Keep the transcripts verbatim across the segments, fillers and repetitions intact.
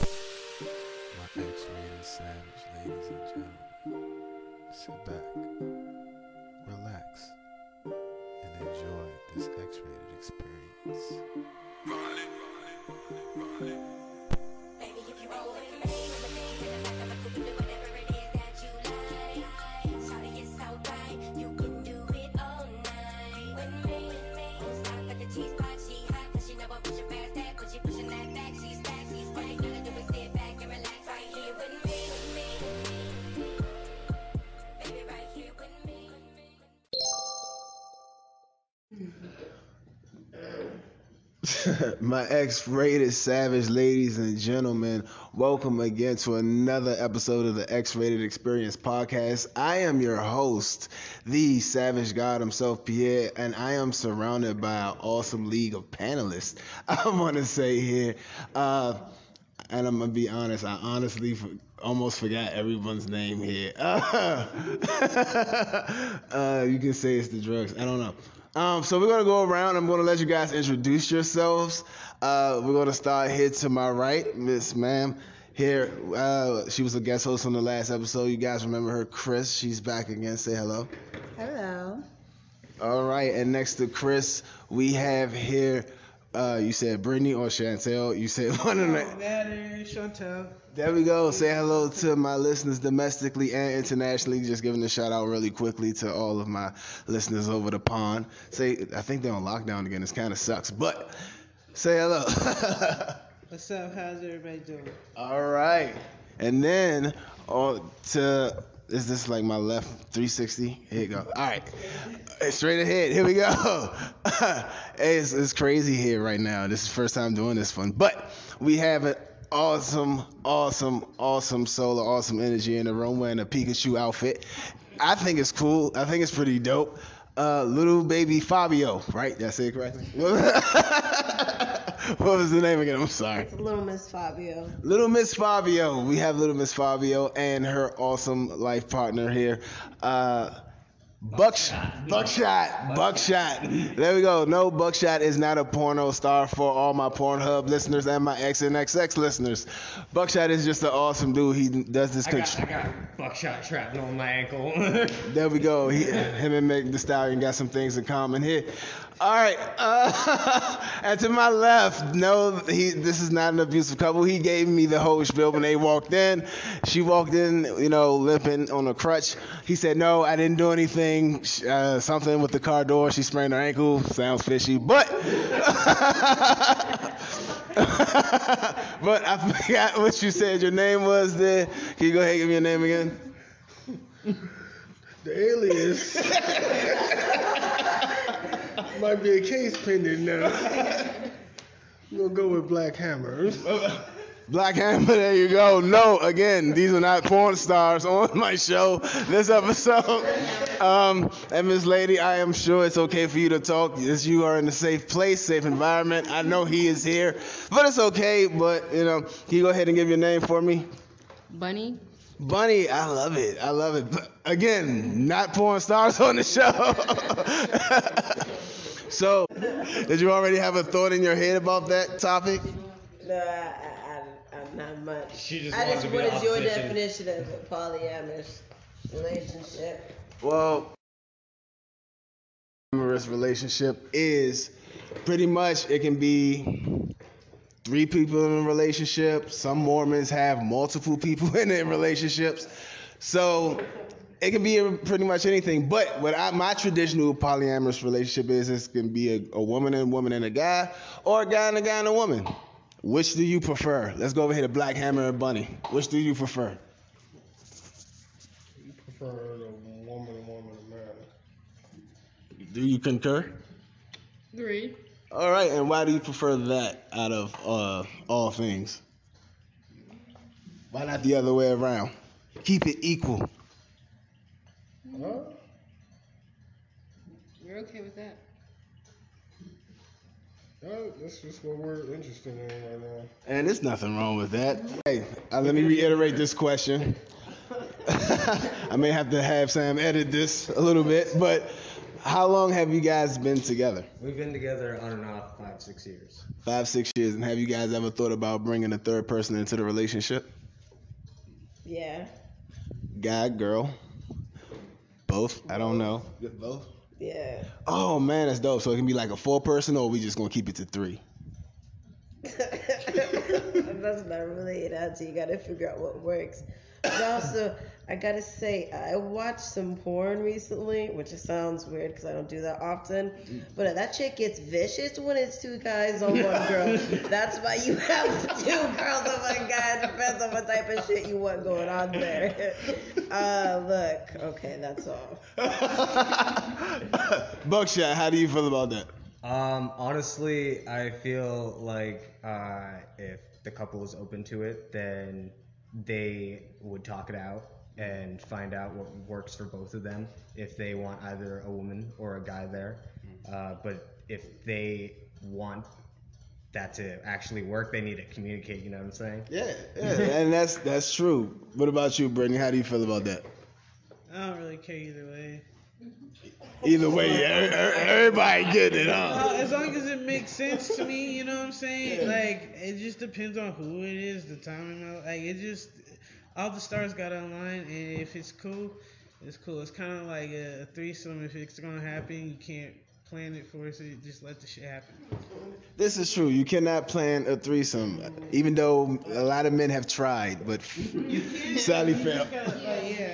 My X-rated savage, ladies and gentlemen. Sit back, relax, and enjoy this X-rated experience. Baby, if you roll with me, in the back of the coupe, do whatever it is that you like. Shawty, it's alright, you can do it all night. With me, with me, stop at the cheese pot, she hot, cause she know I'm pushing past that, but she pushing that back, she's back, she's back. All I do is sit back and relax right here with me, with me, with me. Baby, right here with me, with me, with me. My X-rated savage, ladies and gentlemen, welcome again to another episode of the X-rated Experience podcast. I am your host, the savage god himself, Pierre, and I am surrounded by an awesome league of panelists. I want to say here, uh, and I'm going to be honest, I honestly for- almost forgot everyone's name here. Uh, uh, you can say it's the drugs. I don't know. Um, so we're going to go around. I'm going to let you guys introduce yourselves. Uh, we're going to start here to my right, Miss Ma'am. Here, uh, she was a guest host on the last episode. You guys remember her, Chris. She's back again. Say hello. Hello. All right. And next to Chris, we have here, uh, you said Brittany or Chantel. You said one of them. That is Chantel. There we go. Say hello to my listeners domestically and internationally. Just giving a shout out really quickly to all of my listeners over the pond. Say, I think they're on lockdown again. This kind of sucks, but say hello. What's up? How's everybody doing? All right. And then oh, to, is this like my left three sixty? Here you go. All right. Straight ahead. Here we go. Hey, it's, it's crazy here right now. This is the first time doing this one, but we have an Awesome, awesome, awesome solar, awesome energy in the room wearing a Pikachu outfit. I think it's cool. I think it's pretty dope. Uh, little baby Fabio, right? Did I say it correctly? What was the name again? I'm sorry. It's Little Miss Fabio. Little Miss Fabio. We have Little Miss Fabio and her awesome life partner here. Uh, Buckshot. Buckshot. Buckshot. There we go. No, Buckshot is not a porno star for all my Pornhub listeners and my X N X X listeners. Buckshot is just an awesome dude. He does this. I got, I got Buckshot strapped on my ankle. There we go. He, him and Megan Thee Stallion got some things in common here. All right. Uh, and to my left, no, he, this is not an abusive couple. He gave me the whole spiel when they walked in. She walked in, you know, limping on a crutch. He said, no, I didn't do anything. Uh, something with the car door. She sprained her ankle. Sounds fishy, but but I forgot what you said. Your name was there. Can you go ahead and give me your name again? The alias might be a case pending now. We'll go with Black Hammer. Black Hammer, there you go. No, again, these are not porn stars on my show this episode. Um, and Miss Lady, I am sure it's okay for you to talk as you are in a safe place, safe environment. I know he is here, but it's okay. But, you know, can you go ahead and give your name for me? Bunny. Bunny, I love it. I love it. But again, not porn stars on the show. So, did you already have a thought in your head about that topic? No, I- Not much. She just I just what is your definition of a polyamorous relationship? Well, polyamorous relationship is pretty much it can be three people in a relationship. Some Mormons have multiple people in their relationships. So it can be pretty much anything. But what I, my traditional polyamorous relationship is, it can be a, a woman and a woman and a guy, or a guy and a guy and a woman. Which do you prefer? Let's go over here to Black Hammer and Bunny. Which do you prefer? You prefer the woman, woman, and man. Do you concur? Agree. All right, and why do you prefer that out of uh, all things? Why not the other way around? Keep it equal. Huh? You're okay with that. No, that's just what we're interested in right now. And there's nothing wrong with that. Hey, uh, let me reiterate this question. I may have to have Sam edit this a little bit, but How long have you guys been together? We've been together on and off five, six years. Five, six years. And have you guys ever thought about bringing a third person into the relationship? Yeah. Guy, girl? Both? Both. I don't know. Both? Yeah. Oh, man, that's dope. So it can be like a four person, or are we just going to keep it to three? That's not really an answer. You got to figure out what works. But also, I got to say, I watched some porn recently, which it sounds weird because I don't do that often. But that shit gets vicious when it's two guys on one girl. That's why you have two girls on one guy. It depends on what type of shit you want going on there. Uh, look, okay, that's all. Buckshot, how do you feel about that? Um, honestly, I feel like uh, if the couple is open to it, then they would talk it out and find out what works for both of them, if they want either a woman or a guy there. Uh, but if they want that to actually work, they need to communicate, you know what I'm saying? Yeah, yeah. And that's that's true. What about you, Brittany? How do you feel about that? I don't really care either way. Either way, everybody get it on. As long as it makes sense to me, you know what I'm saying? Yeah. Like, it just depends on who it is, the time. Like, it just, all the stars got online, and if it's cool, it's cool. It's kind of like a threesome. If it's going to happen, you can't plan it for it, so you just let the shit happen. This is true. You cannot plan a threesome, even though a lot of men have tried, but sadly failed.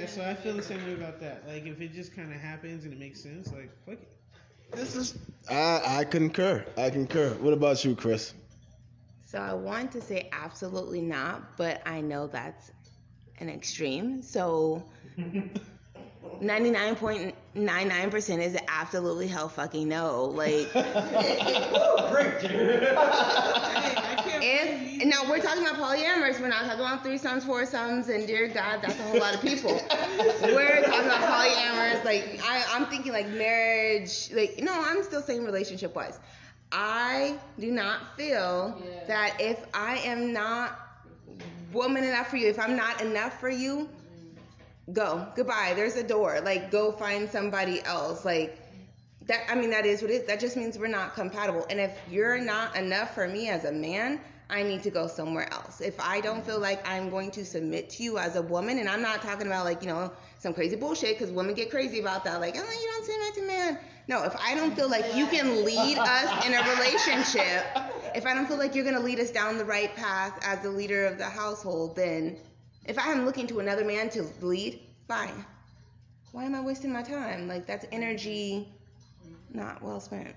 So I feel the same way about that. Like, if it just kind of happens and it makes sense, like, fuck it. This is, I, I concur. I concur. What about you, Chris? So I want to say absolutely not, but I know that's an extreme. So ninety-nine point nine nine percent is absolutely hell fucking no. Like, If, now, we're talking about polyamorous. We're not talking about threesomes, foursomes, and dear God, that's a whole lot of people. We're talking about polyamorous. Like, I, I'm thinking, like, marriage. Like, no, I'm still saying relationship-wise. I do not feel yeah. that if I am not woman enough for you, if I'm not enough for you, go. Goodbye. There's a door. Like, go find somebody else. Like, that. I mean, that is what it is. That just means we're not compatible. And if you're not enough for me as a man, I need to go somewhere else. If I don't feel like I'm going to submit to you as a woman, and I'm not talking about, like, you know, some crazy bullshit, because women get crazy about that. Like, oh, you don't submit to man. No, if I don't feel like you can lead us in a relationship, if I don't feel like you're going to lead us down the right path as the leader of the household, then if I am looking to another man to lead, fine. Why am I wasting my time? Like, that's energy not well spent.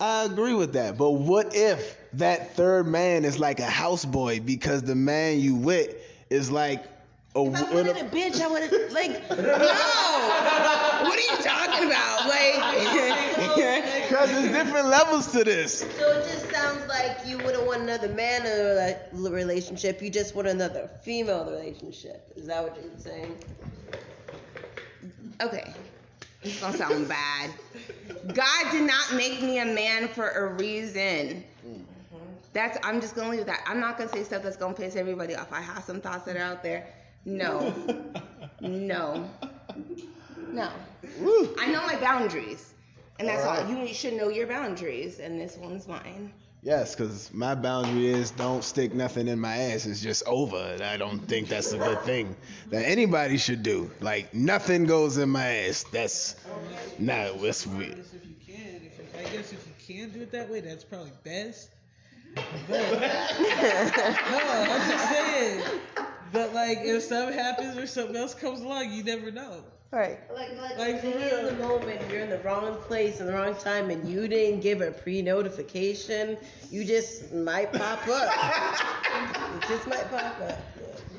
I agree with that, but what if that third man is like a houseboy because the man you with is like a... If I wanted a bitch, I would've, like, no! What are you talking about? Like... Because there's different levels to this. So it just sounds like you wouldn't want another man in a relationship, you just want another female relationship. Is that what you're saying? Okay. It's gonna sound bad. God did not make me a man for a reason. Mm-hmm. That's I'm just gonna leave it that. I'm not gonna say stuff that's gonna piss everybody off. I have some thoughts that are out there. No. no. No. Woo. I know my boundaries. And that's all. Right. all. You should know your boundaries, and this one's mine. Yes, because my boundary is don't stick nothing in my ass. It's just over. I don't think that's a good thing that anybody should do. Like, nothing goes in my ass. That's not what's weird. If you can, if you, I guess if you can do it that way, that's probably best. But, no, I'm just saying. But, like, if something happens or something else comes along, you never know. Right. Like, like, like for real. In the moment, you're in the wrong place at the wrong time, and you didn't give a pre-notification. You just might pop up. It just might pop up.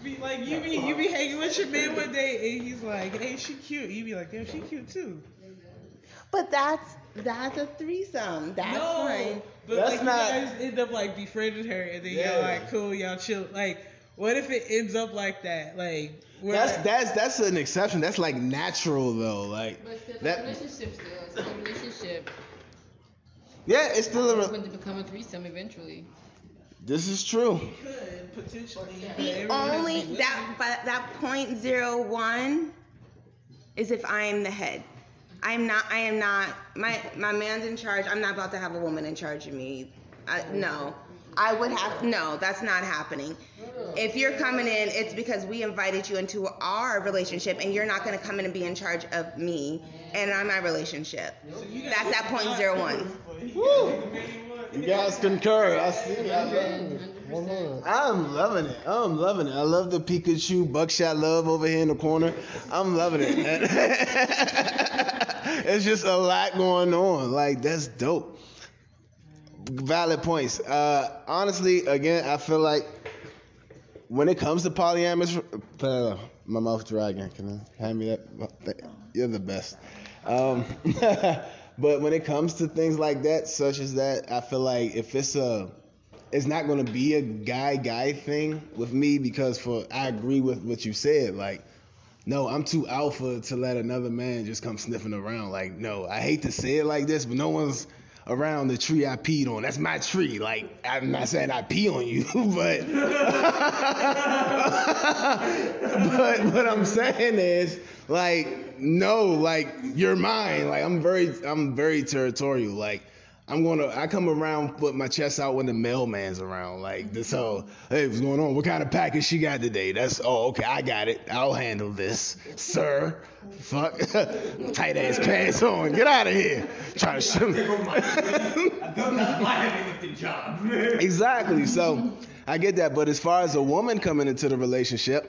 Be like, you be you be hanging with your man one day, and he's like, "Hey, she cute." You be like, "Damn, she cute too." But that's that's a threesome. That's no, fine. But that's like not... you guys end up like befriending her, and then yeah. y'all like, "Cool, y'all chill." Like, what if it ends up like that? Like. We're that's like, that's that's an exception. That's like natural though. Like but still that, relationship still. It's still a relationship. Yeah, it's still a. It's going to become a threesome eventually. This is true. It could potentially. Yeah. The only that but that point zero one is if I am the head. I'm not, I am not, my my man's in charge. I'm not about to have a woman in charge of me. I, no, I would have, no, that's not happening. If you're coming in, it's because we invited you into our relationship, and you're not going to come in and be in charge of me and on my relationship. That's at point zero one. Woo. You guys concur. I see that. I'm loving it. I'm loving it. I love the Pikachu buckshot love over here in the corner. I'm loving it. It's just a lot going on. Like, that's dope. Valid points. Uh, honestly, again, I feel like when it comes to polyamorous, uh, my mouth dry again. Can I hand me that? You're the best. Um, but when it comes to things like that, such as that, I feel like if it's a It's not going to be a guy-guy thing with me, because for I agree with what you said. Like, no, I'm too alpha to let another man just come sniffing around. Like, no, I hate to say it like this, but no one's around the tree I peed on. That's my tree. Like, I'm not saying I pee on you, but but what I'm saying is, like, no, like, you're mine. Like, I'm very, I'm very territorial. Like, I'm gonna. I come around, put my chest out when the mailman's around. Like this whole, hey, what's going on? What kind of package she got today? That's oh, okay. I got it. I'll handle this, sir. Fuck, tight ass pants on. Get out of here. Try to shoot me. I don't have my heavy lifting job. Exactly. So I get that, but as far as a woman coming into the relationship,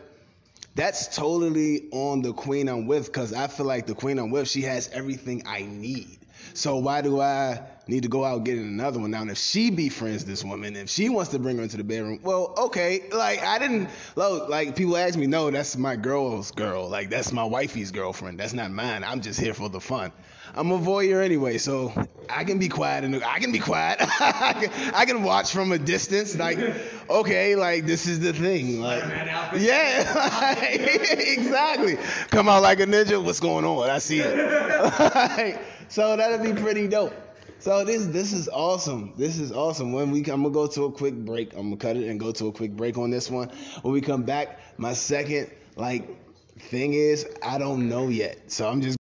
that's totally on the queen I'm with, because I feel like the queen I'm with, she has everything I need. So why do I need to go out getting another one? Now, and if she befriends this woman, if she wants to bring her into the bedroom, well, okay. Like, I didn't, like, people ask me, no, that's my girl's girl. Like, that's my wifey's girlfriend. That's not mine. I'm just here for the fun. I'm a voyeur anyway, so I can be quiet. And I can be quiet. I, can, I can watch from a distance. Like, okay, like, this is the thing. Like, yeah, like, exactly. Come out like a ninja. What's going on? I see it. Like, so that'll be pretty dope. So this this is awesome. This is awesome. When we I'm gonna go to a quick break. I'm gonna cut it and go to a quick break on this one. When we come back, my second like thing is I don't know yet. So I'm just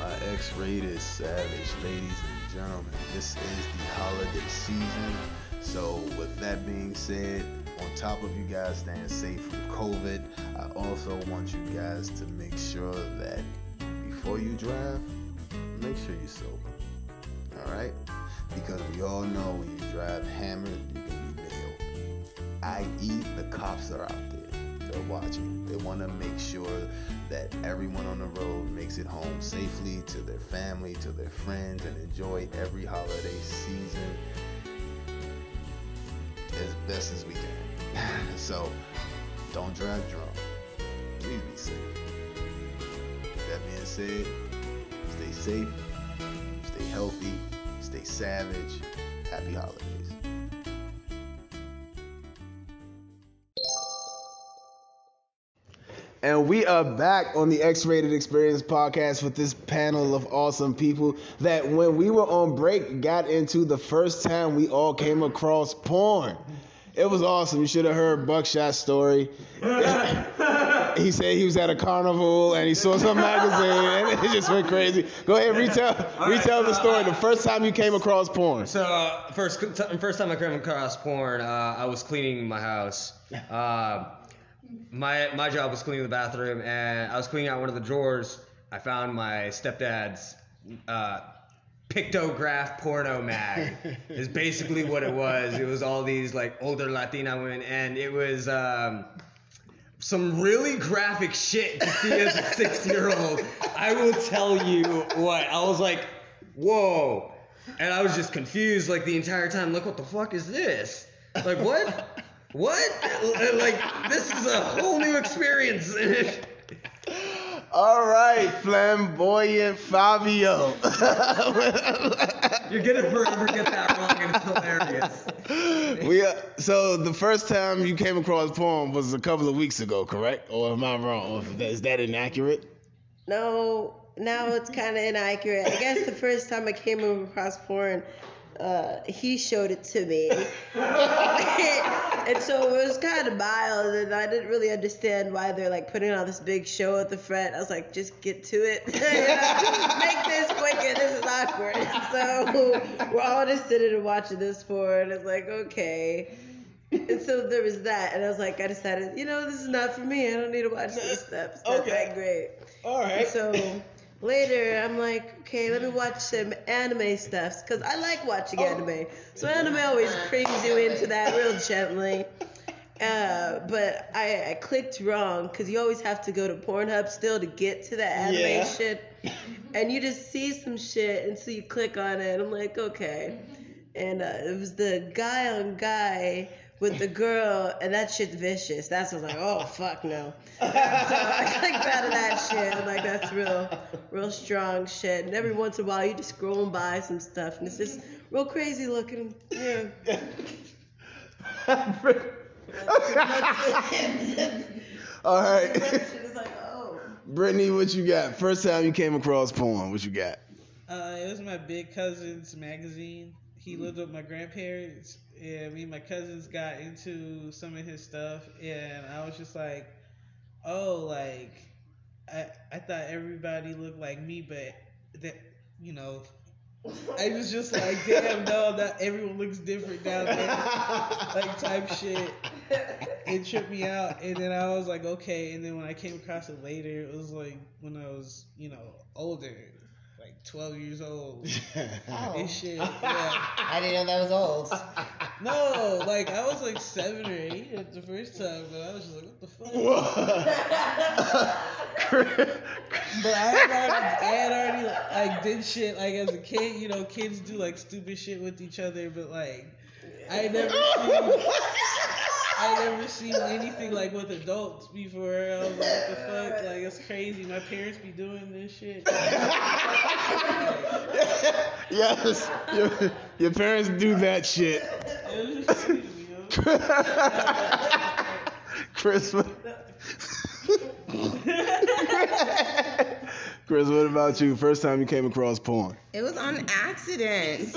my X-rated savage, ladies and gentlemen. This is the holiday season. So with that being said, on top of you guys staying safe from COVID, I also want you guys to make sure that before you drive, make sure you're sober. Alright? Because we all know when you drive hammered, you can be nailed. that is the cops are out there. They're watching. They want to make sure that everyone on the road makes it home safely to their family, to their friends, and enjoy every holiday season as best as we can. So, don't drive drunk. Please be safe. With that being said, stay safe. Stay healthy, stay savage, happy holidays. And we are back on the X-Rated Experience podcast with this panel of awesome people that when we were on break got into the first time we all came across porn. It was awesome. You should have heard Buckshot's story. He said he was at a carnival and he saw some magazine and it just went crazy. Go ahead, retell, right, retell so, the story. Uh, the first time you came across porn. So uh, first, first time I came across porn, uh, I was cleaning my house. Uh, my my job was cleaning the bathroom, and I was cleaning out one of the drawers. I found my stepdad's Uh, pictograph porno mag is basically what it was. It was all these like older Latina women, and it was um, some really graphic shit to see as a six-year-old. I will tell you what. I was like, whoa. And I was just confused like the entire time. Like, what the fuck is this? Like, what? What? Like, this is a whole new experience. All right, flamboyant Fabio. You're gonna forever get that wrong, and it's hilarious. We uh, so the first time you came across porn was a couple of weeks ago, correct? Or am I wrong? Or is that inaccurate? No, now it's kind of inaccurate. I guess the first time I came across porn, uh, he showed it to me. And so it was kind of mild, and I didn't really understand why they're like putting on this big show at the front. I was like, just get to it. You know, make this quicker. This is awkward. So we're all just sitting and watching this for, and it's like, okay. And so there was that, and I was like, I decided, you know, this is not for me. I don't need to watch this stuff. It's not okay. that great. All right. And so later, I'm like, okay, let me watch some anime stuff, because I like watching oh. anime. So anime always brings you into that real gently. Uh, but I, I clicked wrong, because you always have to go to Pornhub still to get to the anime yeah. shit. And you just see some shit, and so you click on it, and I'm like, okay. And uh, it was the guy on guy with the girl, and that shit's vicious. That's what I was like, oh, fuck no. So I clicked out of that shit. I'm like, that's real, real strong shit. And every once in a while, you just scroll by some stuff, and it's just real crazy looking. Yeah. All right. It's like, oh. Brittany, what you got? First time you came across porn, what you got? Uh, it was my big cousin's magazine. He lived with my grandparents, and me and my cousins got into some of his stuff, and I was just like, oh, like, I I thought everybody looked like me, but, that you know, I was just like, damn, no, not everyone looks different down there, like, type shit. It tripped me out, and then I was like, okay, and then when I came across it later, it was like when I was, you know, older. Like twelve years old. Oh. And shit. Yeah. I didn't know that was old. No, like I was like seven or eight at the first time, but I was just like, what the fuck? But I had already, I had already like, like did shit like as a kid. You know, kids do like stupid shit with each other, but like I never seen I never seen anything like with adults before. I was like, what the fuck? Like, it's crazy. My parents be doing this shit. Yes. Your, your parents do that shit. It was just crazy, yo. Chris, what... Chris, what about you? First time you came across porn? It was on accident.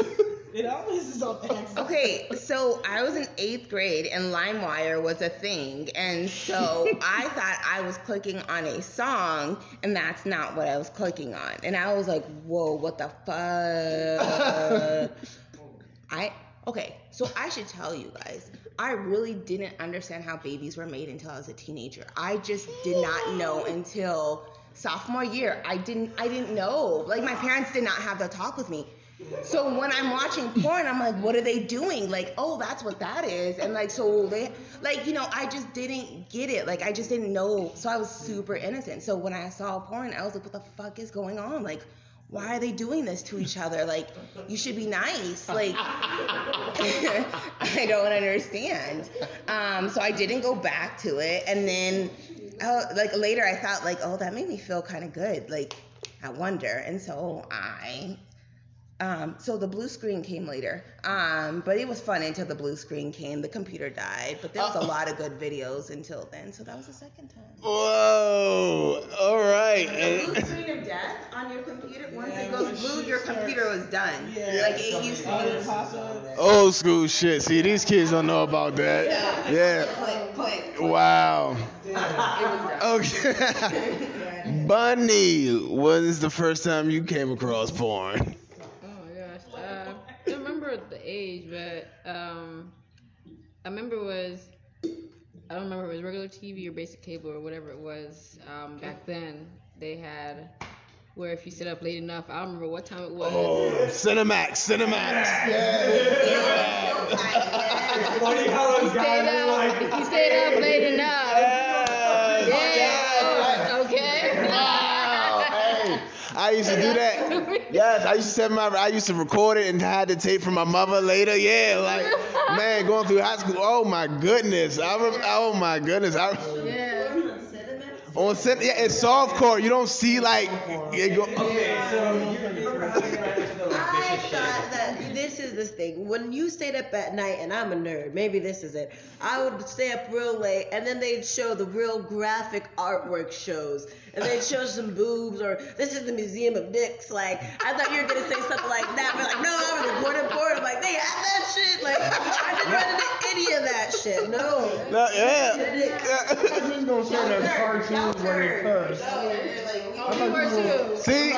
It always is on accident. Okay, so I was in eighth grade and LimeWire was a thing. And so I thought I was clicking on a song, and that's not what I was clicking on. And I was like, whoa, what the fuck? I okay, so I should tell you guys, I really didn't understand how babies were made until I was a teenager. I just did not know until sophomore year. I didn't I didn't know. Like, my parents did not have the talk with me. So when I'm watching porn, I'm like, what are they doing? Like, oh, that's what that is. And like, so they, like, you know, I just didn't get it. Like, I just didn't know. So I was super innocent. So when I saw porn, I was like, what the fuck is going on? Like, why are they doing this to each other? Like, you should be nice. Like, I don't understand. Um, so I didn't go back to it. And then, uh, like, later I thought, like, oh, that made me feel kind of good. Like, I wonder. And so I... Um, so the blue screen came later, um, but it was fun until the blue screen came. The computer died, but there was a lot of good videos until then, so that was the second time. Whoa, all right. The blue screen of death on your computer, once yeah, it goes blue, your starts, computer was done. Yeah, like, it used to be. Old school shit. See, these kids don't know about that. Yeah. yeah. Click, click, click. Wow. It was done. Okay. Bunny, when is the first time you came across porn? The age, but um, I remember it was I don't remember if it was regular T V or basic cable or whatever it was. Um, back then they had where if you sit up late enough, I don't remember what time it was. Oh, Cinemax, Cinemax. Yeah. yeah. yeah. yeah. Funny how it stayed up. If you stayed up late enough. Yeah. yeah. yeah. Okay. Wow. Hey, I used to do that. Yes, I used to send my, I used to record it and hide the tape from my mother later. Yeah, like, man, going through high school. Oh my goodness. I rem- oh my goodness. I rem- yeah. On Cinemax. Yeah, it's softcore. You don't see like. It go- okay, so I thought that this is this thing. When you stayed up at night, and I'm a nerd, maybe this is it. I would stay up real late, and then they'd show the real graphic artwork shows. And they'd show some boobs, or this is the Museum of Dicks. Like, I thought you were going to say something like that. But like, no, I was recording porn. I'm like, they had that shit. Like, I didn't run into any of that shit. No. No, yeah. I was just gonna say that cartoons when they cuss. See, I,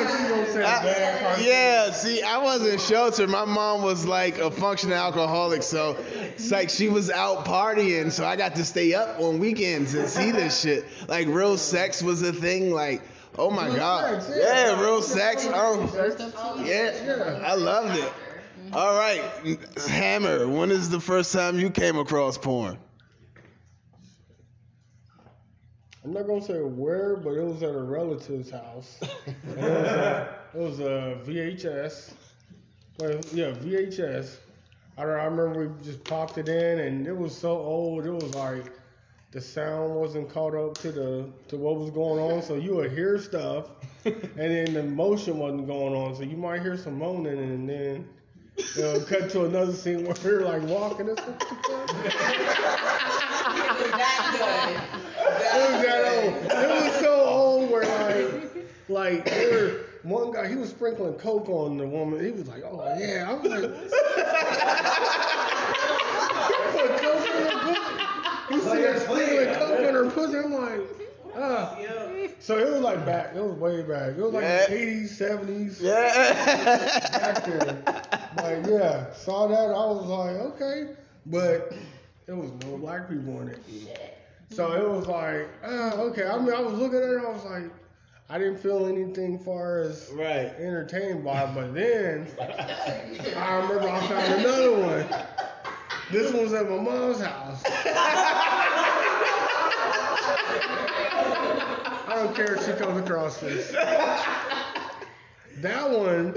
yeah. See, I wasn't sheltered. My mom was like a functioning alcoholic, so it's like she was out partying, so I got to stay up on weekends and see this shit. Like, real sex was a thing. Like. Oh my real God. Sex, yeah. yeah, real sex. Oh, yeah, I loved it. All right, Hammer, when is the first time you came across porn? I'm not going to say where, but it was at a relative's house. It was a, it was a V H S. Well, yeah, V H S. I, don't, I remember we just popped it in, and it was so old, it was like... the sound wasn't caught up to the to what was going on, so you would hear stuff, and then the motion wasn't going on, so you might hear some moaning, and then it'll cut to another scene where we're like walking. It was that old. It was so old where like like there one guy, he was sprinkling coke on the woman. He was like, oh yeah, I was like, put coke in her pussy. You see her sprinkling coke on her pussy. I'm like, ah. So it was like back. It was way back. It was like yeah. the eighties, seventies. Yeah. Back there. Like, yeah. Saw that. I was like, okay. But it was no black people in it. So it was like, ah, okay. I mean, I was looking at it. I was like, I didn't feel anything far as right. entertained by it. But then I remember I found another one. This one was at my mom's house. I don't care if she comes across this. That one,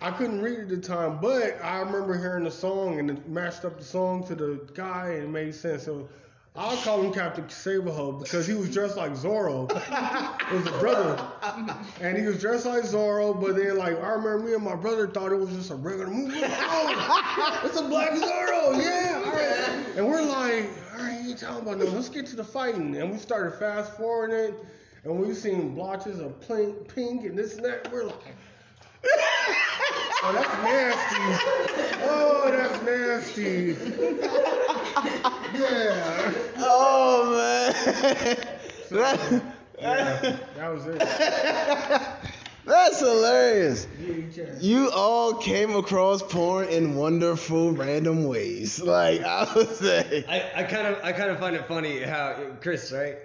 I couldn't read at the time, but I remember hearing the song and it matched up the song to the guy and it made sense. So I'll call him Captain Saberho because he was dressed like Zorro. It was a brother. And he was dressed like Zorro, but then, like, I remember me and my brother thought it was just a regular movie. Oh, it's a black Zorro, yeah. All right. And we're like, all right, you talking about nothing. Let's get to the fighting. And we started fast forwarding it, and we seen blotches of pink, pink and this and that. We're like, oh, that's nasty. Oh, that's nasty. Yeah. Oh man. So, that, yeah, that was it. That's hilarious. You all came across porn in wonderful random ways. Like I would say. I, I kind of I kind of find it funny how Chris, right?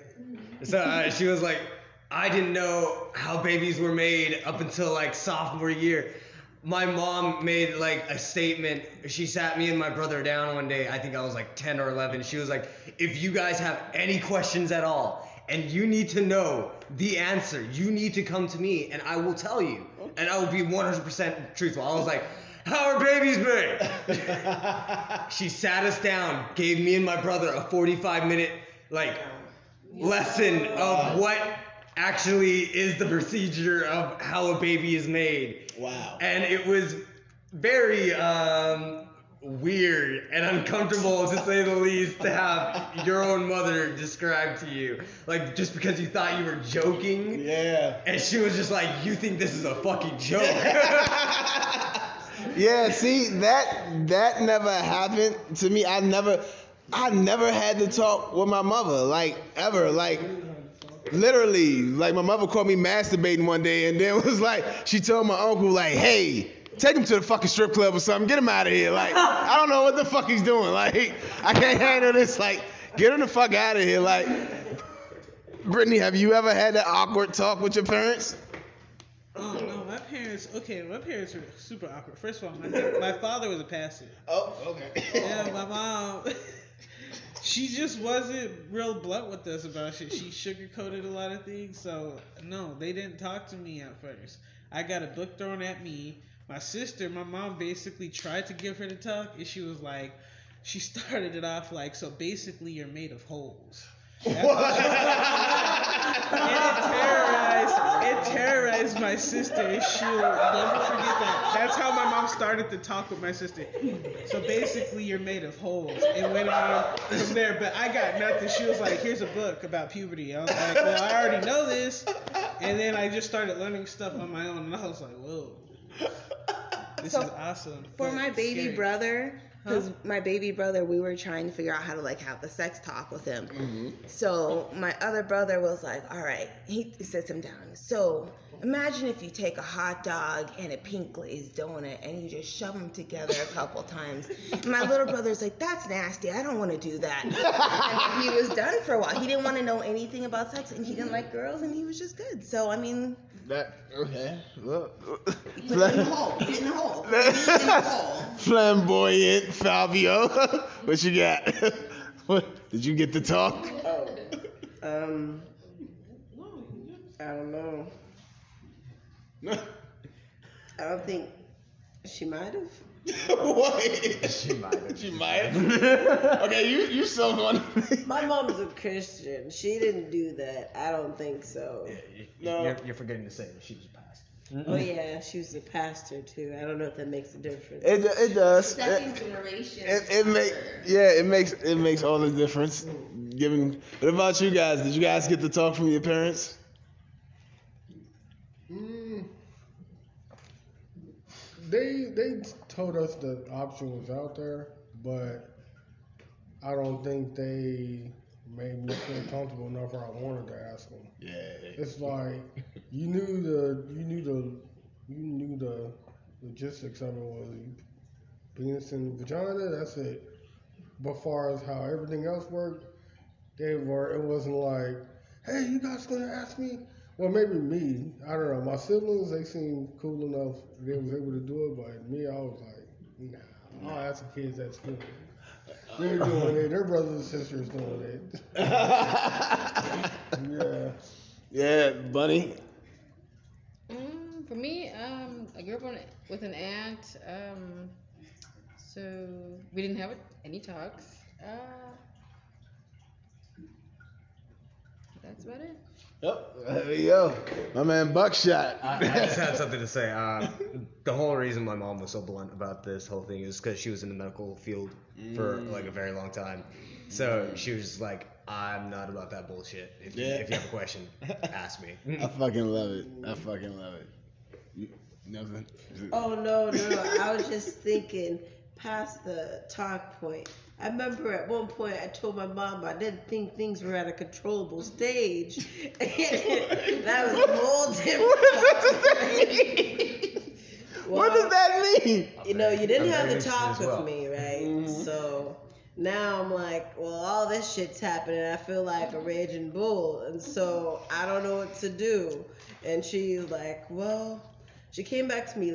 So uh, she was like, I didn't know how babies were made up until like sophomore year. My mom made, like, a statement. She sat me and my brother down one day. I think I was, like, ten or eleven. She was like, if you guys have any questions at all and you need to know the answer, you need to come to me, and I will tell you. And I will be one hundred percent truthful. I was like, how are babies made? She sat us down, gave me and my brother a forty-five minute, like, lesson of what actually is the procedure of how a baby is made. Wow. And it was very um, weird and uncomfortable, to say the least, to have your own mother describe to you. Like, just because you thought you were joking. Yeah. And she was just like, you think this is a fucking joke. Yeah, see, that that never happened to me. I never, I never had to talk with my mother, like, ever. Like... literally, like, my mother caught me masturbating one day, and then it was like, she told my uncle, like, hey, take him to the fucking strip club or something, get him out of here. Like, I don't know what the fuck he's doing. Like, I can't handle this. Like, get him the fuck out of here. Like, Brittany, have you ever had that awkward talk with your parents? Oh, no, my parents, okay, my parents were super awkward. First of all, my, my father was a pastor. Oh, okay. Yeah, my mom... she just wasn't real blunt with us about shit. She sugarcoated a lot of things. So, no, they didn't talk to me at first. I got a book thrown at me. My sister, my mom basically tried to give her the talk. And she was like, she started it off like, so basically you're made of holes. And it terrorized, it terrorized my sister. And she'll never forget that. That's how my mom started to talk with my sister. So basically, you're made of holes. It went on from there, but I got nothing. She was like, "Here's a book about puberty." I was like, "Well, I already know this," and then I just started learning stuff on my own, and I was like, "Whoa." This so is awesome. For but my baby scary. brother, because huh? my baby brother, we were trying to figure out how to like have the sex talk with him. Mm-hmm. So my other brother was like, all right, he sits him down. So imagine if you take a hot dog and a pink glazed donut and you just shove them together a couple times. My little brother's like, that's nasty. I don't want to do that. And he was done for a while. He didn't want to know anything about sex and he didn't like girls and he was just good. So, I mean... That, okay, look. He's in the hole. He's in the hole. He's in the hole. Flamboyant Fabio. What you got? What, did you get to talk? Oh, um, I don't know. I don't think she might have. What? She might have. She might have. Okay, you you so funny. My mom's a Christian. She didn't do that. I don't think so. Yeah, you, no, you're, you're forgetting to say that she was a pastor. Mm-hmm. Oh yeah, she was a pastor too. I don't know if that makes a difference. It it does. Second it, generation. It, it make yeah it makes it makes all the difference. Given what about you guys? Did you guys get to talk from your parents? They they told us the option was out there, but I don't think they made me feel comfortable enough where I wanted to ask them. Yeah. It's like you knew the you knew the you knew the logistics of it was penis and vagina. That's it. But far as how everything else worked, they were. It wasn't like, hey, you guys gonna ask me. Well, maybe me. I don't know. My siblings, they seemed cool enough. They was able to do it, but me, I was like, nah. I'll ask the kids at school. They're doing it. Their brothers and sisters doing it. Yeah. Yeah, Bunny. Um, for me, um, I grew up on, with an aunt, um, so we didn't have any talks. Uh, that's about it. Yep. There you go. My man Buckshot. I, I just have something to say. Uh, the whole reason my mom was so blunt about this whole thing is because she was in the medical field mm. for like a very long time. So she was just like, I'm not about that bullshit. If you, yeah. if you have a question, ask me. I fucking love it. I fucking love it. You, nothing? Oh, no, no, no. I was just thinking past the talk point. I remember at one point I told my mom I didn't think things were at a controllable stage. That was a whole different. Well, what does that mean? You know, you didn't have the talk with well. me, right? Mm-hmm. So now I'm like, well, all this shit's happening. I feel like a raging bull, and so I don't know what to do. And she's like, well. She came back to me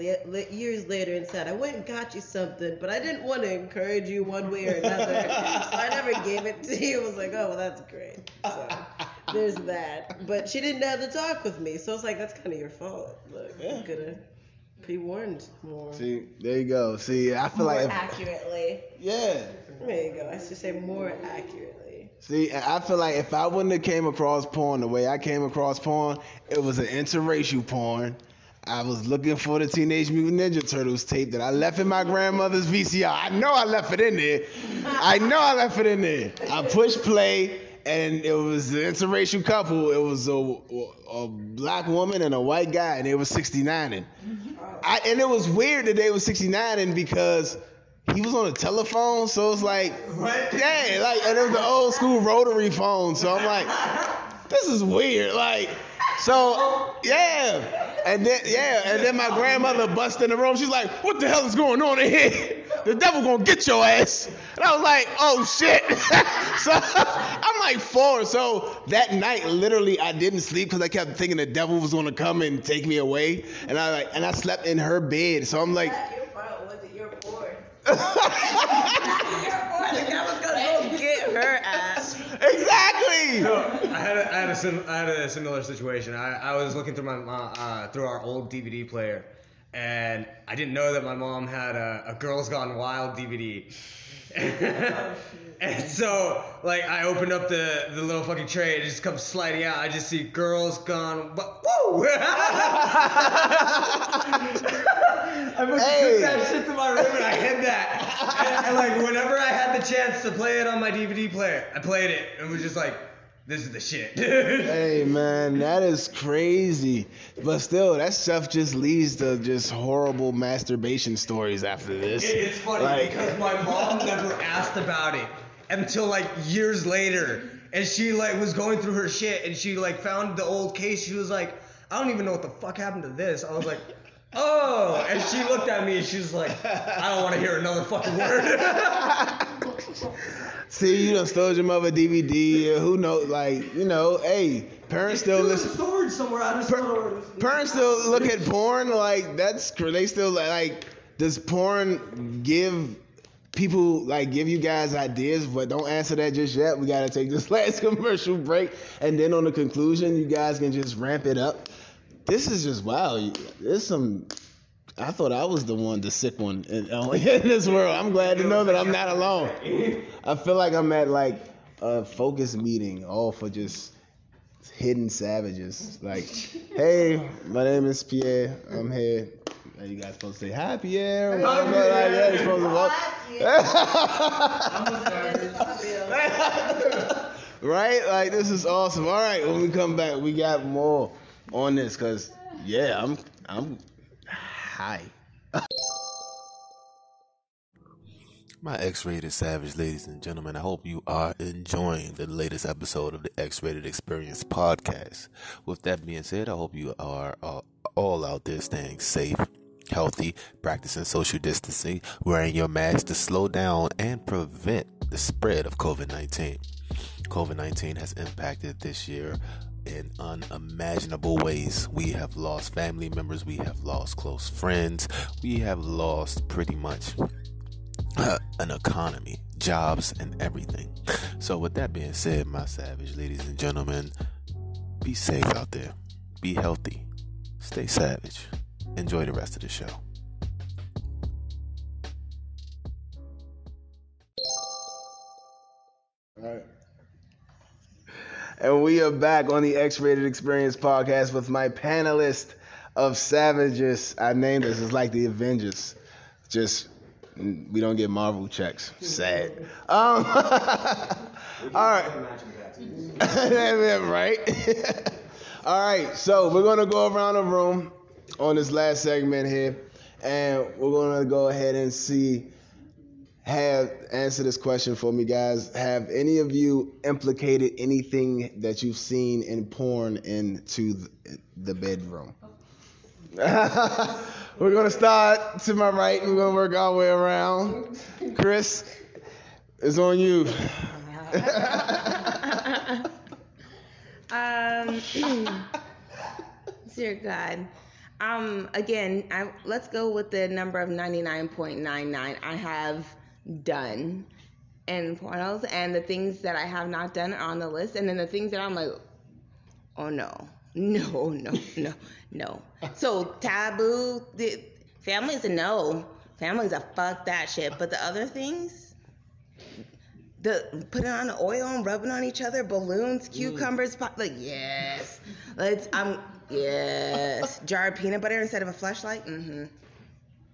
years later and said, I went and got you something, but I didn't want to encourage you one way or another, so I never gave it to you. I was like, oh, well, that's great. So there's that. But she didn't have to talk with me, so it's like, that's kind of your fault. Look, yeah. You could have pre-warned more. See, there you go. See, I feel more like... More accurately. Yeah. There you go. I should say more accurately. See, I feel like if I wouldn't have came across porn the way I came across porn, it was an interracial porn. I was looking for the Teenage Mutant Ninja Turtles tape that I left in my grandmother's V C R. I know I left it in there. I know I left it in there. I pushed play, and it was an interracial couple. It was a, a black woman and a white guy, and they were sixty-nining. I, and it was weird that they were sixty-nining because he was on a telephone, so it was like, what? Yeah, like, and it was the old school rotary phone. So I'm like, this is weird. Like, so, yeah. And then, yeah, and then my grandmother busted in the room. She's like, what the hell is going on in here? The devil gonna get your ass. And I was like, oh, shit. So I'm like four. So that night, literally, I didn't sleep because I kept thinking the devil was gonna come and take me away. And I like, and I slept in her bed. So I'm like... Your fault wasn't your board. Your board. The devil's gonna go get her ass. Exactly. No, I had a, I had a, sim, I had a similar situation. I, I was looking through my mom, uh, through our old D V D player, and I didn't know that my mom had a, a Girls Gone Wild D V D. And so, like, I opened up the, the little fucking tray, and it just comes sliding out. I just see Girls Gone. Woo! I must have took that shit to my room and I hid that. And, and like whenever I had the chance to play it on my D V D player, I played it and was just like, This is the shit. Hey, man, that is crazy. But still, that stuff just leads to just horrible masturbation stories after this. It's funny, like, because my mom never asked about it until, like, years later. And she, like, was going through her shit, and she, like, found the old case. She was like, I don't even know what the fuck happened to this. I was like... Oh, and she looked at me and she was like, I don't want to hear another fucking word. See, you done stole your mother D V D, or who knows, like, you know, hey, parents it's still listen. Storage somewhere out of storage. Parents still look at porn, like, that's, they still, like, does porn give people, like, give you guys ideas, but don't answer that just yet. We got to take this last commercial break, and then on the conclusion, you guys can just ramp it up. This is just wild. There's some. I thought I was the one, the sick one in, in this world. I'm glad to know that I'm not alone. I feel like I'm at like a focus meeting, all for just hidden savages. Like, hey, my name is Pierre. I'm here. Are you guys supposed to say hi, Pierre? Hi, Pierre. Like, yeah, you're supposed to walk. Right? Like, this is awesome. All right, when we come back, we got more on this, cause yeah, I'm I'm high. My X-rated savage, ladies and gentlemen, I hope you are enjoying the latest episode of the X-rated Experience podcast. With that being said, I hope you are uh, all out there staying safe, healthy, practicing social distancing, wearing your mask to slow down and prevent the spread of covid nineteen. covid nineteen has impacted this year in unimaginable ways. We have lost family members, we have lost close friends, we have lost pretty much uh, an economy, jobs, and everything. So with that being said, my savage ladies and gentlemen, be safe out there, be healthy, stay savage, enjoy the rest of the show. All right. And we are back on the X-rated Experience podcast with my panelist of savages. I named this. It's like the Avengers. Just, we don't get Marvel checks. Sad. Um, all right. Right? All right. So we're going to go around the room on this last segment here. And we're going to go ahead and see... Have answer this question for me, guys. Have any of you implicated anything that you've seen in porn into the, the bedroom? We're gonna start to my right. We're gonna work our way around. Chris, it's on you. um, dear God. Um, again, I, let's go with the number of ninety-nine point nine nine. I have done in pornos, and the things that I have not done are on the list, and then the things that I'm like, oh no, no, no, no, no. So taboo, the family's a no, family's a fuck that shit. But the other things, the putting on oil and rubbing on each other, balloons, cucumbers, pop, like yes, let's I'm yes, jar of peanut butter instead of a flashlight. Mm-hmm.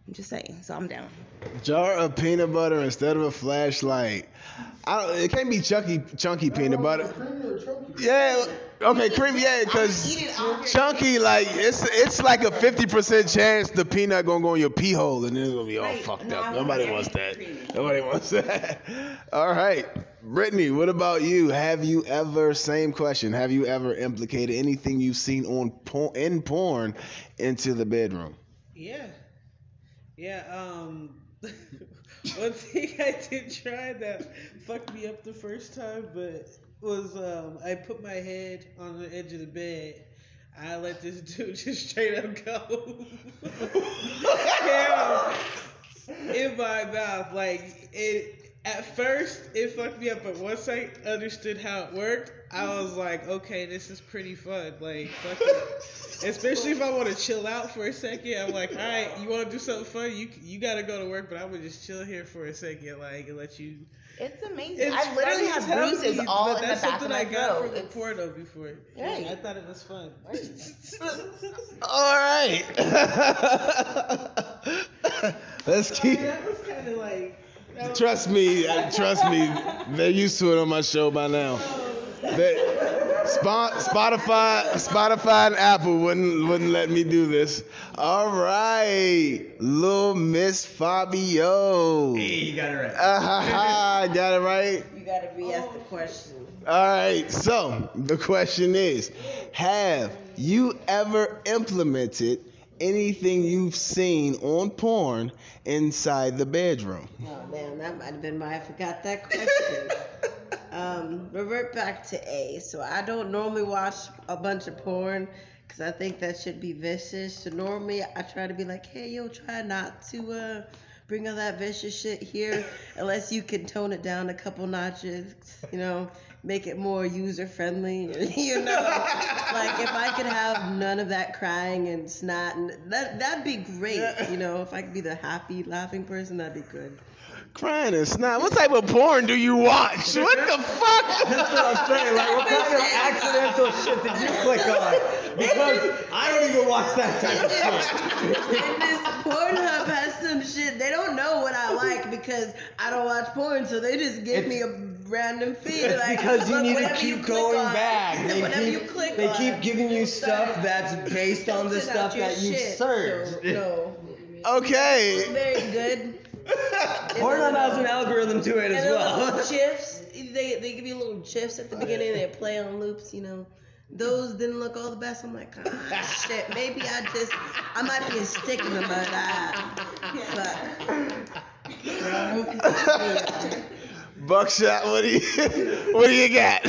I'm just saying, so I'm down. Jar of peanut butter instead of a flashlight. I don't, it can't be chunky, chunky peanut butter. Yeah, okay, creamy. Yeah, because chunky, like it's it's like a fifty percent chance the peanut gonna go in your pee hole and then it's gonna be all Wait, fucked no, up. Nobody wants that. Nobody wants that. All right, Brittany, what about you? Have you ever? Same question. Have you ever implicated anything you've seen on por- in porn into the bedroom? Yeah. Yeah, um, one thing I did try that fucked me up the first time, but was, um, I put my head on the edge of the bed. I let this dude just straight up go. In my mouth. Like, it, at first, it fucked me up, but once I understood how it worked, I was like, okay, this is pretty fun. Like, fuck it. Especially if I want to chill out for a second. I'm like, all right, you want to do something fun? You you got to go to work, but I would just chill here for a second, like, and let you. It's amazing. It's I literally have bruises all in the back of my throat. That's something I got from the porno before. Right. Yeah, I thought it was fun. All right. Let's keep. I mean, that was kind of like. Trust me, trust me, they're used to it on my show by now. That Spotify, Spotify, and Apple wouldn't wouldn't let me do this. All right, Little Miss Fabio. Hey, you got it right. Uh, ha, ha, I got it right. You got to re-ask the question. All right, so the question is: have you ever implemented anything you've seen on porn inside the bedroom? Oh man, that might have been why I forgot that question. Um, revert back to A. So I don't normally watch a bunch of porn because I think that should be vicious. So normally I try to be like, hey, yo, try not to uh, bring all that vicious shit here unless you can tone it down a couple notches, you know, make it more user-friendly, you know. Like, if I could have none of that crying and snot, and that, that'd be great, you know. If I could be the happy, laughing person, that'd be good. Crying and snot. What type of porn do you watch? What the fuck? That's what I'm saying. Like, what kind of accidental shit did you click on? Because I don't even watch that type of shit. And this Pornhub has some shit. They don't know what I like because I don't watch porn, so they just give it's, me a random feed. Like, because you need to keep going on, back. They whatever keep, you click they on. They keep giving you stuff so, that's based on the stuff that you searched. No. Okay. It's very good. Pornhub has an algorithm to it as well. And GIFs, they they give you little GIFs at the beginning. They play on loops, you know. Those didn't look all the best. I'm like, oh, shit. Maybe I just, I might be a stick in the mud. But Buckshot, what do you what do you got?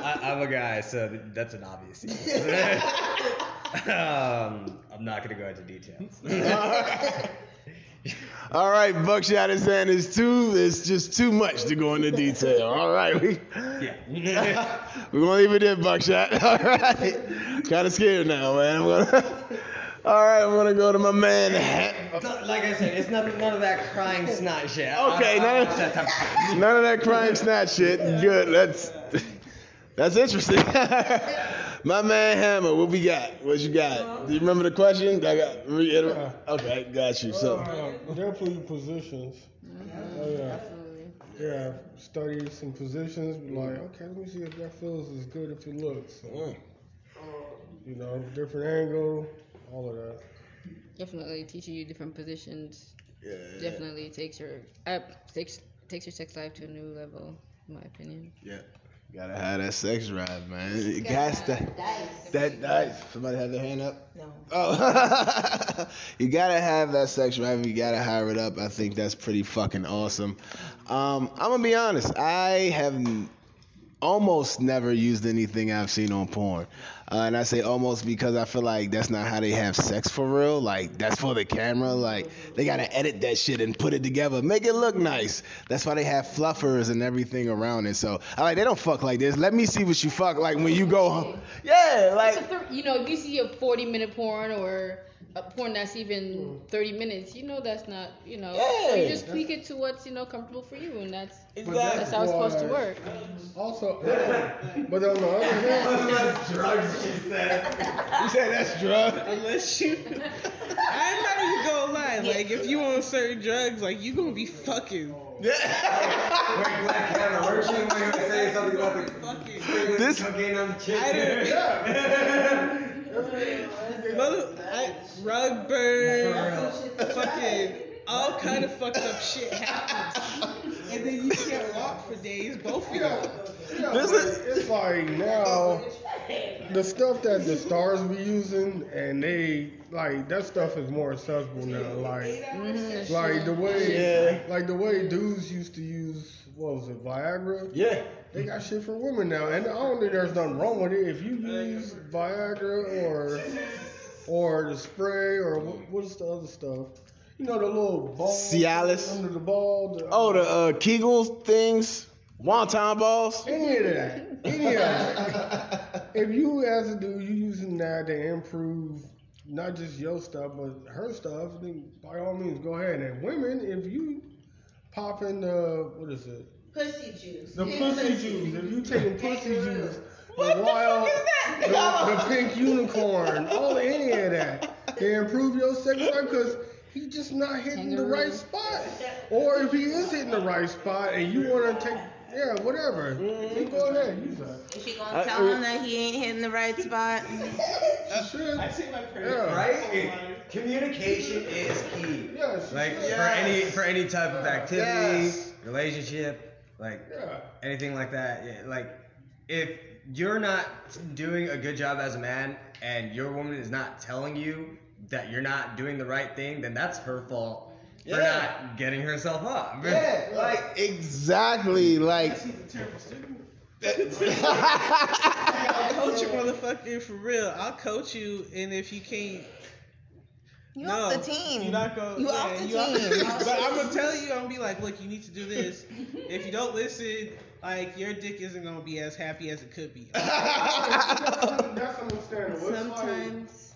I, I'm a guy, so that's an obvious answer. um, I'm not gonna go into details. All right, Buckshot is saying it's too, it's just too much to go into detail. All right. We, yeah. We're going to leave it there, Buckshot. All right. Kind of scared now, man. I'm gonna, all right, I'm going to go to my man. Like I said, it's not, none of that crying snot shit. Okay. I, I, none, I that none of that crying snot shit. Good. That's, that's interesting. My man Hammer, what we got? What you got? Do you remember the question? I got reiterate. Okay, got you. So uh, definitely positions. Mm-hmm. Oh, yeah. Absolutely. Yeah, studied some positions. Like, okay, let me see if that feels as good if it looks. So, you know, different angle, all of that. Definitely teaching you different positions. Yeah. Definitely takes your uh, takes takes your sex life to a new level, in my opinion. Yeah. Gotta have that sex drive, man. You got to dice. That dice. Somebody have their hand up? No. Oh. You gotta have that sex drive. You gotta hire it up. I think that's pretty fucking awesome. Um, I'm gonna be honest. I have almost never used anything I've seen on porn. Uh, and I say almost because I feel like that's not how they have sex for real. Like, that's for the camera. Like, they got to edit that shit and put it together. Make it look nice. That's why they have fluffers and everything around it. So, I like, they don't fuck like this. Let me see what you fuck like when you go home. Yeah, like. Th- you know, if you see a forty-minute porn or a porn that's even thirty minutes, you know that's not, you know. Yeah. You just tweak it to what's, you know, comfortable for you. And that's, exactly. That's how it's supposed to work. Also, but on the other hand, that's drugs. She said, you said that's drugs. Unless you, I'm not even gonna lie. Like, if you on certain drugs, like, you gonna be fucking. Yeah. Wait, like, Hannah, weren't you going to say something about the fucking? This cocaine on the chicken. I didn't. Yeah. Mother, I, rug burn, fucking, all kind of fucked up shit happens, and then you can't walk for days. Both of you. Yeah, this is, it's like now the stuff that the stars be using, and they like that stuff is more accessible now. Like, mm-hmm. like the way, yeah. like the way dudes used to use what was it, Viagra? Yeah, they got shit for women now, and I don't think there's nothing wrong with it if you use Viagra or or the spray or what, what's the other stuff. You know the little ball Cialis under the ball. The, oh, the uh, Kegel things. Wonton balls? Any of that. Any of that. If you, as a dude, you using that to improve not just your stuff, but her stuff, then by all means, go ahead. And women, if you pop in the, what is it? Pussy juice. The pussy juice. If you taking pussy juice, what the wild, fuck is that? The, the pink unicorn, all any of that, to improve your sex life, because he's just not hitting the right spot. Or if he is hitting the right spot and you want to take Yeah, whatever. Mm-hmm. You go ahead. You suck. Is she gonna I, tell I, him that he ain't hitting the right spot? She should. I say my prayer. Yeah. Right? It, communication is key. Yes. Like yes. for any for any type of activity, yes. relationship, like yeah. anything like that. Yeah, like if you're not doing a good job as a man, and your woman is not telling you that you're not doing the right thing, then that's her fault. Yeah. For not getting herself up. Yeah, like exactly, like. I'll coach you, motherfucker, for real. I'll coach you, and if you can't, you no, off the team. You're not gonna, you yeah, off the you team. Off, but I'm gonna tell you, I'm gonna be like, look, you need to do this. If you don't listen, like your dick isn't gonna be as happy as it could be. Sometimes,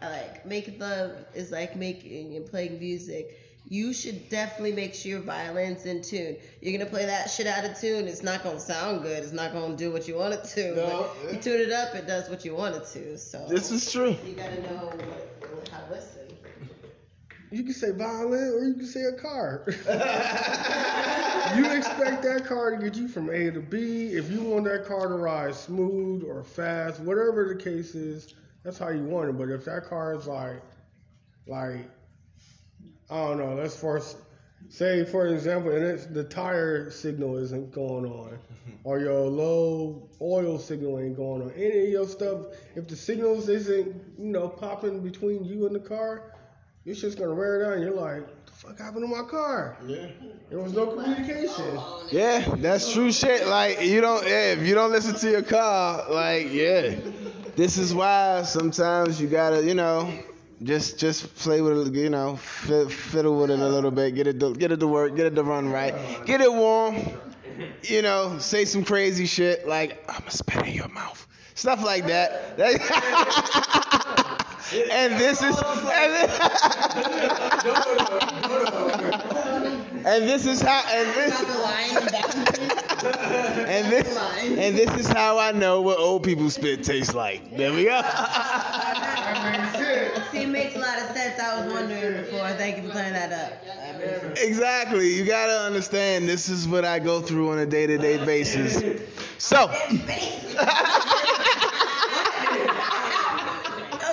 like make love is like making and playing music. You should definitely make sure your violin's in tune. You're gonna play that shit out of tune. It's not gonna sound good. It's not gonna do what you want it to. No, but you tune it up, it does what you want it to. So this is true. You gotta know what, how to listen. You can say violin or you can say a car. You expect that car to get you from A to B. If you want that car to ride smooth or fast, whatever the case is, that's how you want it. But if that car is like, like. I don't know. Let's first say, for example, and it's, the tire signal isn't going on, or your low oil signal ain't going on. Any of your stuff, if the signals isn't, you know, popping between you and the car, you're just gonna wear it out. And you're like, what the fuck happened to my car? Yeah, there was no communication. Yeah, that's true shit. Like you don't, yeah, if you don't listen to your car, like yeah, this is why sometimes you gotta, you know. Just, just play with it, you know, fiddle with it a little bit, get it, to, get it to work, get it to run right, get it warm, you know, say some crazy shit like "I'ma spit in your mouth," stuff like that. And this is, and this is how, and this. And this, and this is how I know what old people spit tastes like. There we go. See, it makes a lot of sense. I was wondering before. Thank you for clearing that up. Exactly. You got to understand, this is what I go through on a day-to-day basis. So.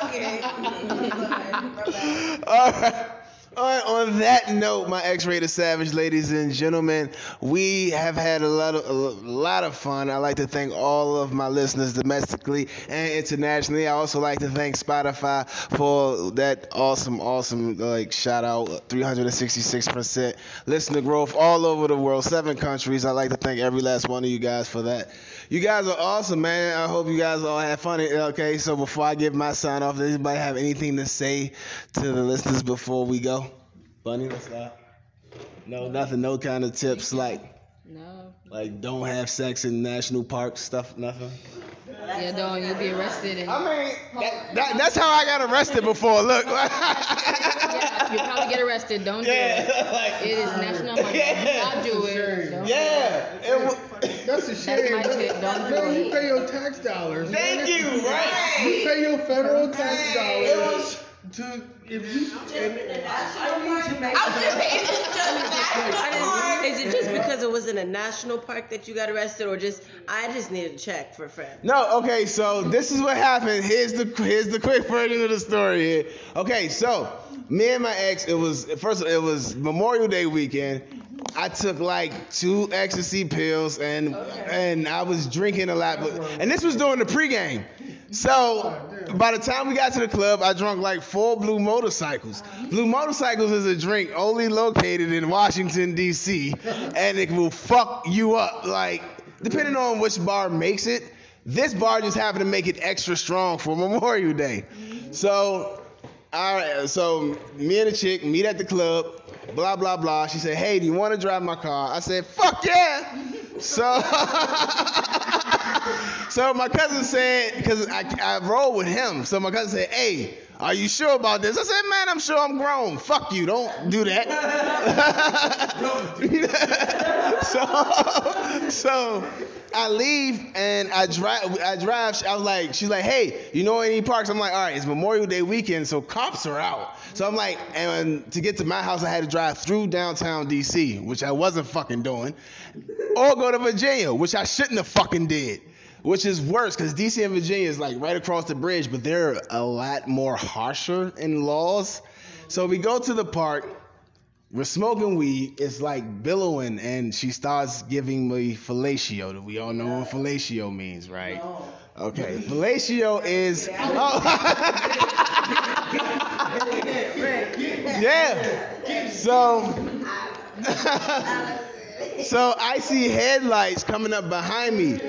Okay. All right. All right, on that note, my X-Rated Savage, ladies and gentlemen, we have had a lot of a lot of fun. I'd like to thank all of my listeners domestically and internationally. I also like to thank Spotify for that awesome, awesome, like, shout-out, three hundred sixty-six percent listener growth all over the world, seven countries. I'd like to thank every last one of you guys for that. You guys are awesome, man. I hope you guys all had fun. Okay, so before I give my sign off, does anybody have anything to say to the listeners before we go? Bunny, let's go. No, nothing. No kind of tips, like, no, like don't have sex in national parks, stuff, nothing. Yeah, don't. You'll be arrested. And I mean, that, that, that's how I got arrested before. Look. Yeah, you'll probably get arrested. Don't yeah, do it. Like, it is national park. Yeah. Don't do it. Don't yeah. Do it. It That's a shame. That's my tip. Don't do it. You pay your tax dollars. Thank you. Right. You pay your federal tax dollars. To if you and, I was just is it just because it was in a national park that you got arrested, or just I just needed to check for friends? No, okay, so this is what happened. Here's the here's the quick version of the story here. Okay, so me and my ex, it was first it was Memorial Day weekend. I took like two ecstasy pills and okay. and I was drinking a lot, but, and this was during the pregame. So by the time we got to the club, I drank like four Blue Motorcycles. Blue Motorcycles is a drink only located in Washington, D C, and it will fuck you up. Like, depending on which bar makes it, this bar just happened to make it extra strong for Memorial Day. So, all right, so me and the chick meet at the club, blah, blah, blah. She said, hey, do you want to drive my car? I said, fuck yeah. So... So my cousin said, because I, I roll with him. So my cousin said, hey, are you sure about this? I said, man, I'm sure I'm grown. Fuck you. Don't do that. Don't do that. so, so I leave and I drive. I drive. I was like, she's like, hey, you know any parks? I'm like, all right, it's Memorial Day weekend, so cops are out. So I'm like, and to get to my house, I had to drive through downtown D C, which I wasn't fucking doing, or go to Virginia, which I shouldn't have fucking did. Which is worse, because D C and Virginia is like right across the bridge, but they're a lot more harsher in laws. So we go to the park. We're smoking weed. It's like billowing, and she starts giving me fellatio. We all know what fellatio means, right? No. Okay. Fellatio is... Yeah. Oh. Yeah. So... so I see headlights coming up behind me.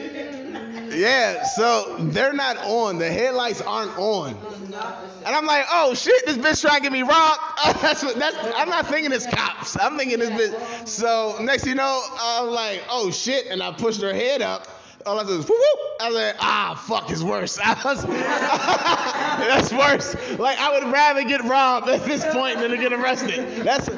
Yeah, so they're not on. The headlights aren't on. And I'm like, oh, shit, this bitch trying to get me robbed. Oh, that's what, that's, I'm not thinking it's cops. I'm thinking this bitch. So next you know, I'm like, oh, shit. And I pushed her head up. All I said was, whoop, whoop. I was like, ah, fuck, it's worse. I was, that's worse. Like, I would rather get robbed at this point than to get arrested. That's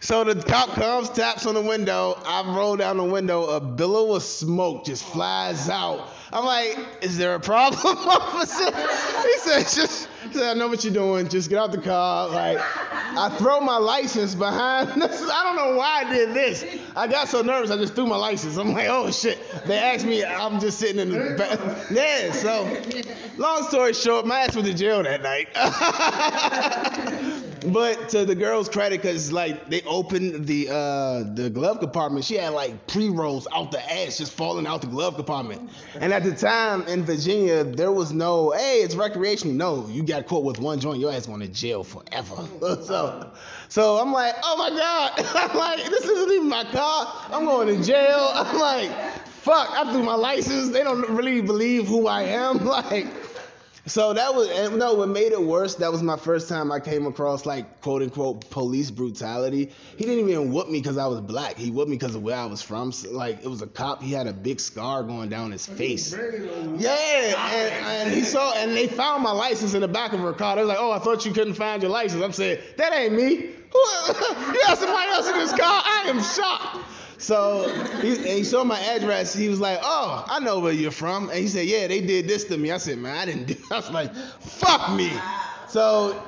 So the cop comes, taps on the window. I roll down the window. A billow of smoke just flies out. I'm like, is there a problem, officer? He said, just, he said, I know what you're doing. Just get out the car. Like, I throw my license behind. This is, I don't know why I did this. I got so nervous, I just threw my license. I'm like, oh, shit. They asked me, I'm just sitting in the back. Yeah, so long story short, my ass went to jail that night. But to the girl's credit, because, like, they opened the uh, the glove compartment. She had, like, pre-rolls out the ass just falling out the glove compartment. And at the time in Virginia, there was no, hey, it's recreational. No, you got caught with one joint, your ass going to jail forever. so, so I'm like, oh, my God. I'm like, this isn't even my car. I'm going to jail. I'm like, fuck, I threw my license. They don't really believe who I am. Like. So that was, and no, what made it worse, that was my first time I came across, like, quote-unquote, police brutality. He didn't even whoop me because I was black. He whooped me because of where I was from. So, like, it was a cop. He had a big scar going down his face. Yeah, and, and he saw, and they found my license in the back of her car. They were like, oh, I thought you couldn't find your license. I'm saying, that ain't me. You have somebody else in this car? I am shocked. So he, and he saw my address. He was like, oh, I know where you're from. And he said, yeah, they did this to me. I said, man, I didn't do I was like, fuck me. So,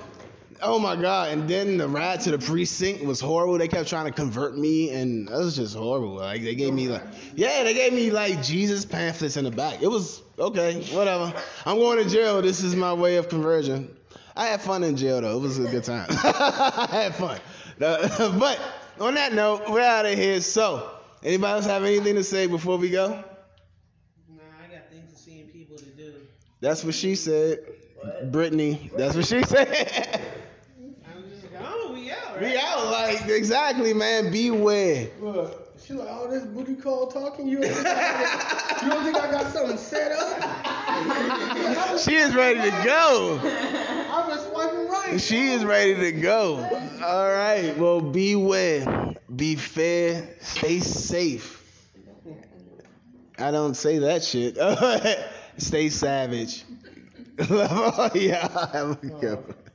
oh, my God. And then the ride to the precinct was horrible. They kept trying to convert me, and that was just horrible. Like, they gave me, like, yeah, they gave me, like, Jesus pamphlets in the back. It was, okay, whatever. I'm going to jail. This is my way of conversion. I had fun in jail, though. It was a good time. I had fun. But... on that note, we're out of here. So, anybody else have anything to say before we go? Nah, I got things to see and people to do. That's what she said. What? Brittany, that's what she said. I'm just like, oh, we out, right? We out, like, exactly, man. Beware. Look, she's like, oh, this booty call talking. You don't think I, you don't think I got something set up? She is ready to go. She is ready to go. All right. Well, beware. Be fair. Stay safe. I don't say that shit. Stay savage. Love all y'all. Have a good one.